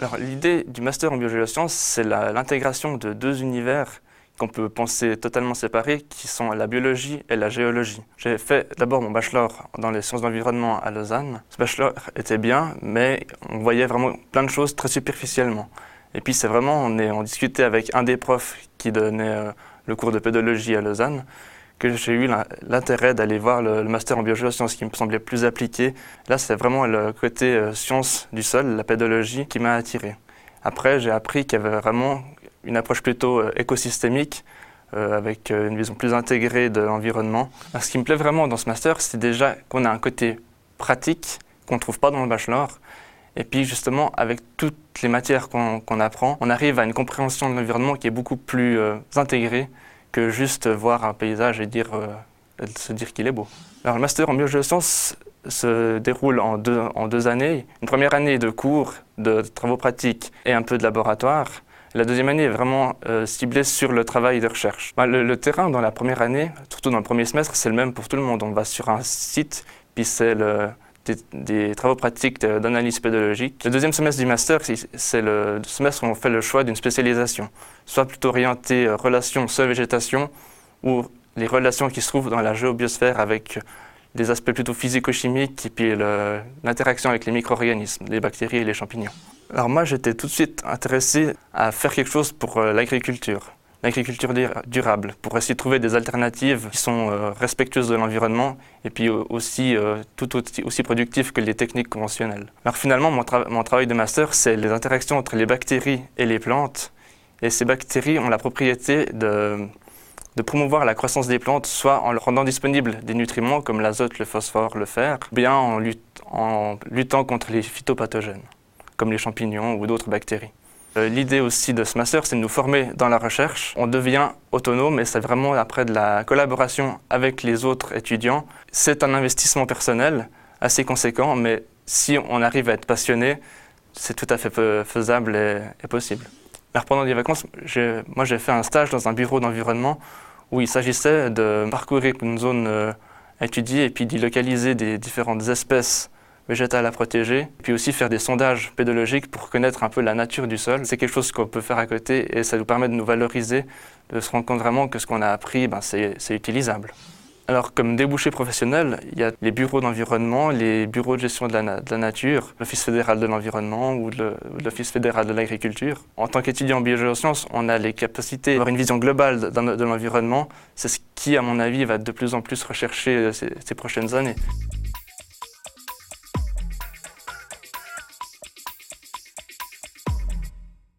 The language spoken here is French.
Alors l'idée du master en biogéosciences, c'est l'intégration de deux univers qu'on peut penser totalement séparés, qui sont la biologie et la géologie. J'ai fait d'abord mon bachelor dans les sciences de l'environnement à Lausanne. Ce bachelor était bien, mais on voyait vraiment plein de choses très superficiellement. Et puis c'est vraiment, on discutait avec un des profs qui donnait le cours de pédologie à Lausanne, que j'ai eu l'intérêt d'aller voir le master en biogéosciences qui me semblait plus appliqué. Là, c'est vraiment le côté science du sol, la pédologie, qui m'a attiré. Après, j'ai appris qu'il y avait vraiment une approche plutôt écosystémique, avec une vision plus intégrée de l'environnement. Ce qui me plaît vraiment dans ce master, c'est déjà qu'on a un côté pratique qu'on ne trouve pas dans le bachelor. Et puis justement, avec toutes les matières qu'on apprend, on arrive à une compréhension de l'environnement qui est beaucoup plus intégrée que juste voir un paysage et se dire qu'il est beau. Alors le master en biogéosciences se déroule en deux années. Une première année de cours, de travaux pratiques et un peu de laboratoire. La deuxième année est vraiment ciblée sur le travail de recherche. Le terrain dans la première année, surtout dans le premier semestre, c'est le même pour tout le monde. On va sur un site, puis c'est des travaux pratiques d'analyse pédologique. Le deuxième semestre du master, c'est le semestre où on fait le choix d'une spécialisation, soit plutôt orientée relations sol-végétation ou les relations qui se trouvent dans la géobiosphère avec des aspects plutôt physico-chimiques et puis l'interaction avec les micro-organismes, les bactéries et les champignons. Alors moi, j'étais tout de suite intéressé à faire quelque chose pour l'agriculture durable, pour essayer de trouver des alternatives qui sont respectueuses de l'environnement et puis aussi tout aussi productives que les techniques conventionnelles. Alors finalement, mon travail de master, c'est les interactions entre les bactéries et les plantes. Et ces bactéries ont la propriété de promouvoir la croissance des plantes, soit en leur rendant disponibles des nutriments comme l'azote, le phosphore, le fer, ou bien en luttant contre les phytopathogènes, comme les champignons ou d'autres bactéries. L'idée aussi de ce master, c'est de nous former dans la recherche. On devient autonome et c'est vraiment après de la collaboration avec les autres étudiants. C'est un investissement personnel assez conséquent, mais si on arrive à être passionné, c'est tout à fait faisable et possible. Alors pendant les vacances, j'ai fait un stage dans un bureau d'environnement où il s'agissait de parcourir une zone à étudier et puis d'y localiser des différentes espèces végétales à protéger, puis aussi faire des sondages pédologiques pour connaître un peu la nature du sol. C'est quelque chose qu'on peut faire à côté et ça nous permet de nous valoriser, de se rendre compte vraiment que ce qu'on a appris, c'est utilisable. Alors comme débouché professionnel, il y a les bureaux d'environnement, les bureaux de gestion de la nature, l'Office fédéral de l'environnement ou l'Office fédéral de l'agriculture. En tant qu'étudiant en biogéosciences, on a les capacités d'avoir une vision globale de l'environnement. C'est ce qui, à mon avis, va de plus en plus rechercher ces prochaines années.